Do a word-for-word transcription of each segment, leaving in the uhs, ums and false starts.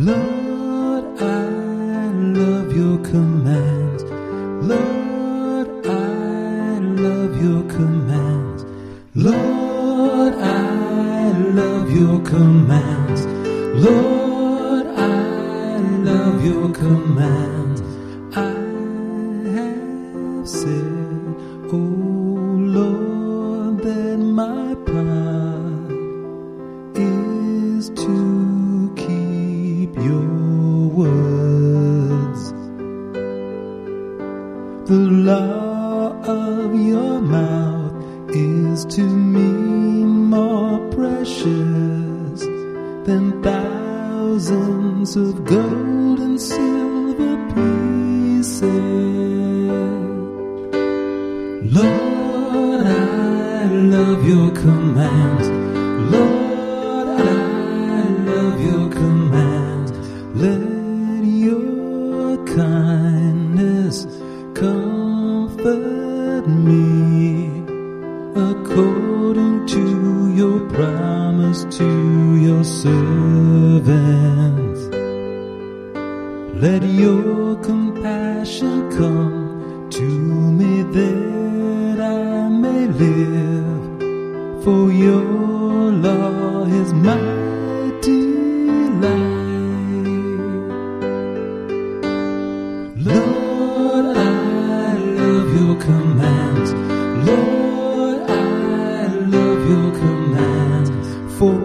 Lord, I love your commands. Lord, I love your commands. Lord, I love your commands. Lord, I love your commands. I have said, oh Lord, that my part is to keep your words. The law of your mouth is to me more precious than thousands of gold and silver pieces. Lord, I love your commands. Lord, I love your commands. Let your kindness comfort me according to your promise to your servants. Let your compassion come to me that I may live, for your law is my delight. Lord, I love your commands. Lord, I love your commands, for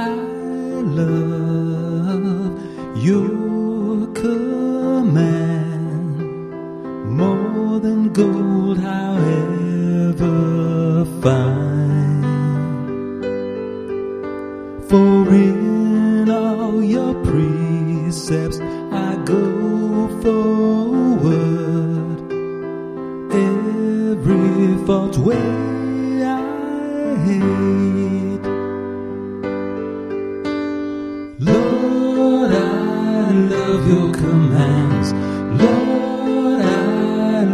I love your command more than gold, however fine. For in all your precepts I go forward. Every false way I hate. Lord, I love your commands. Lord, I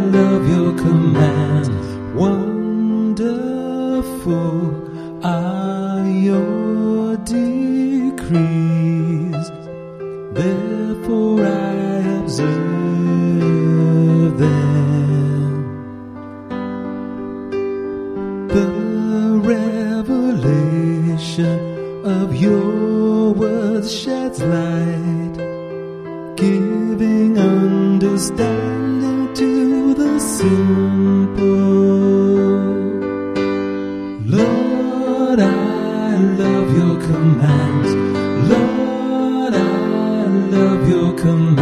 love your commands. Wonderful are your decrees, therefore I observe them. The revelation of your words sheds light, giving understanding to the simple. Lord, I love your commands. Lord, I love your commands.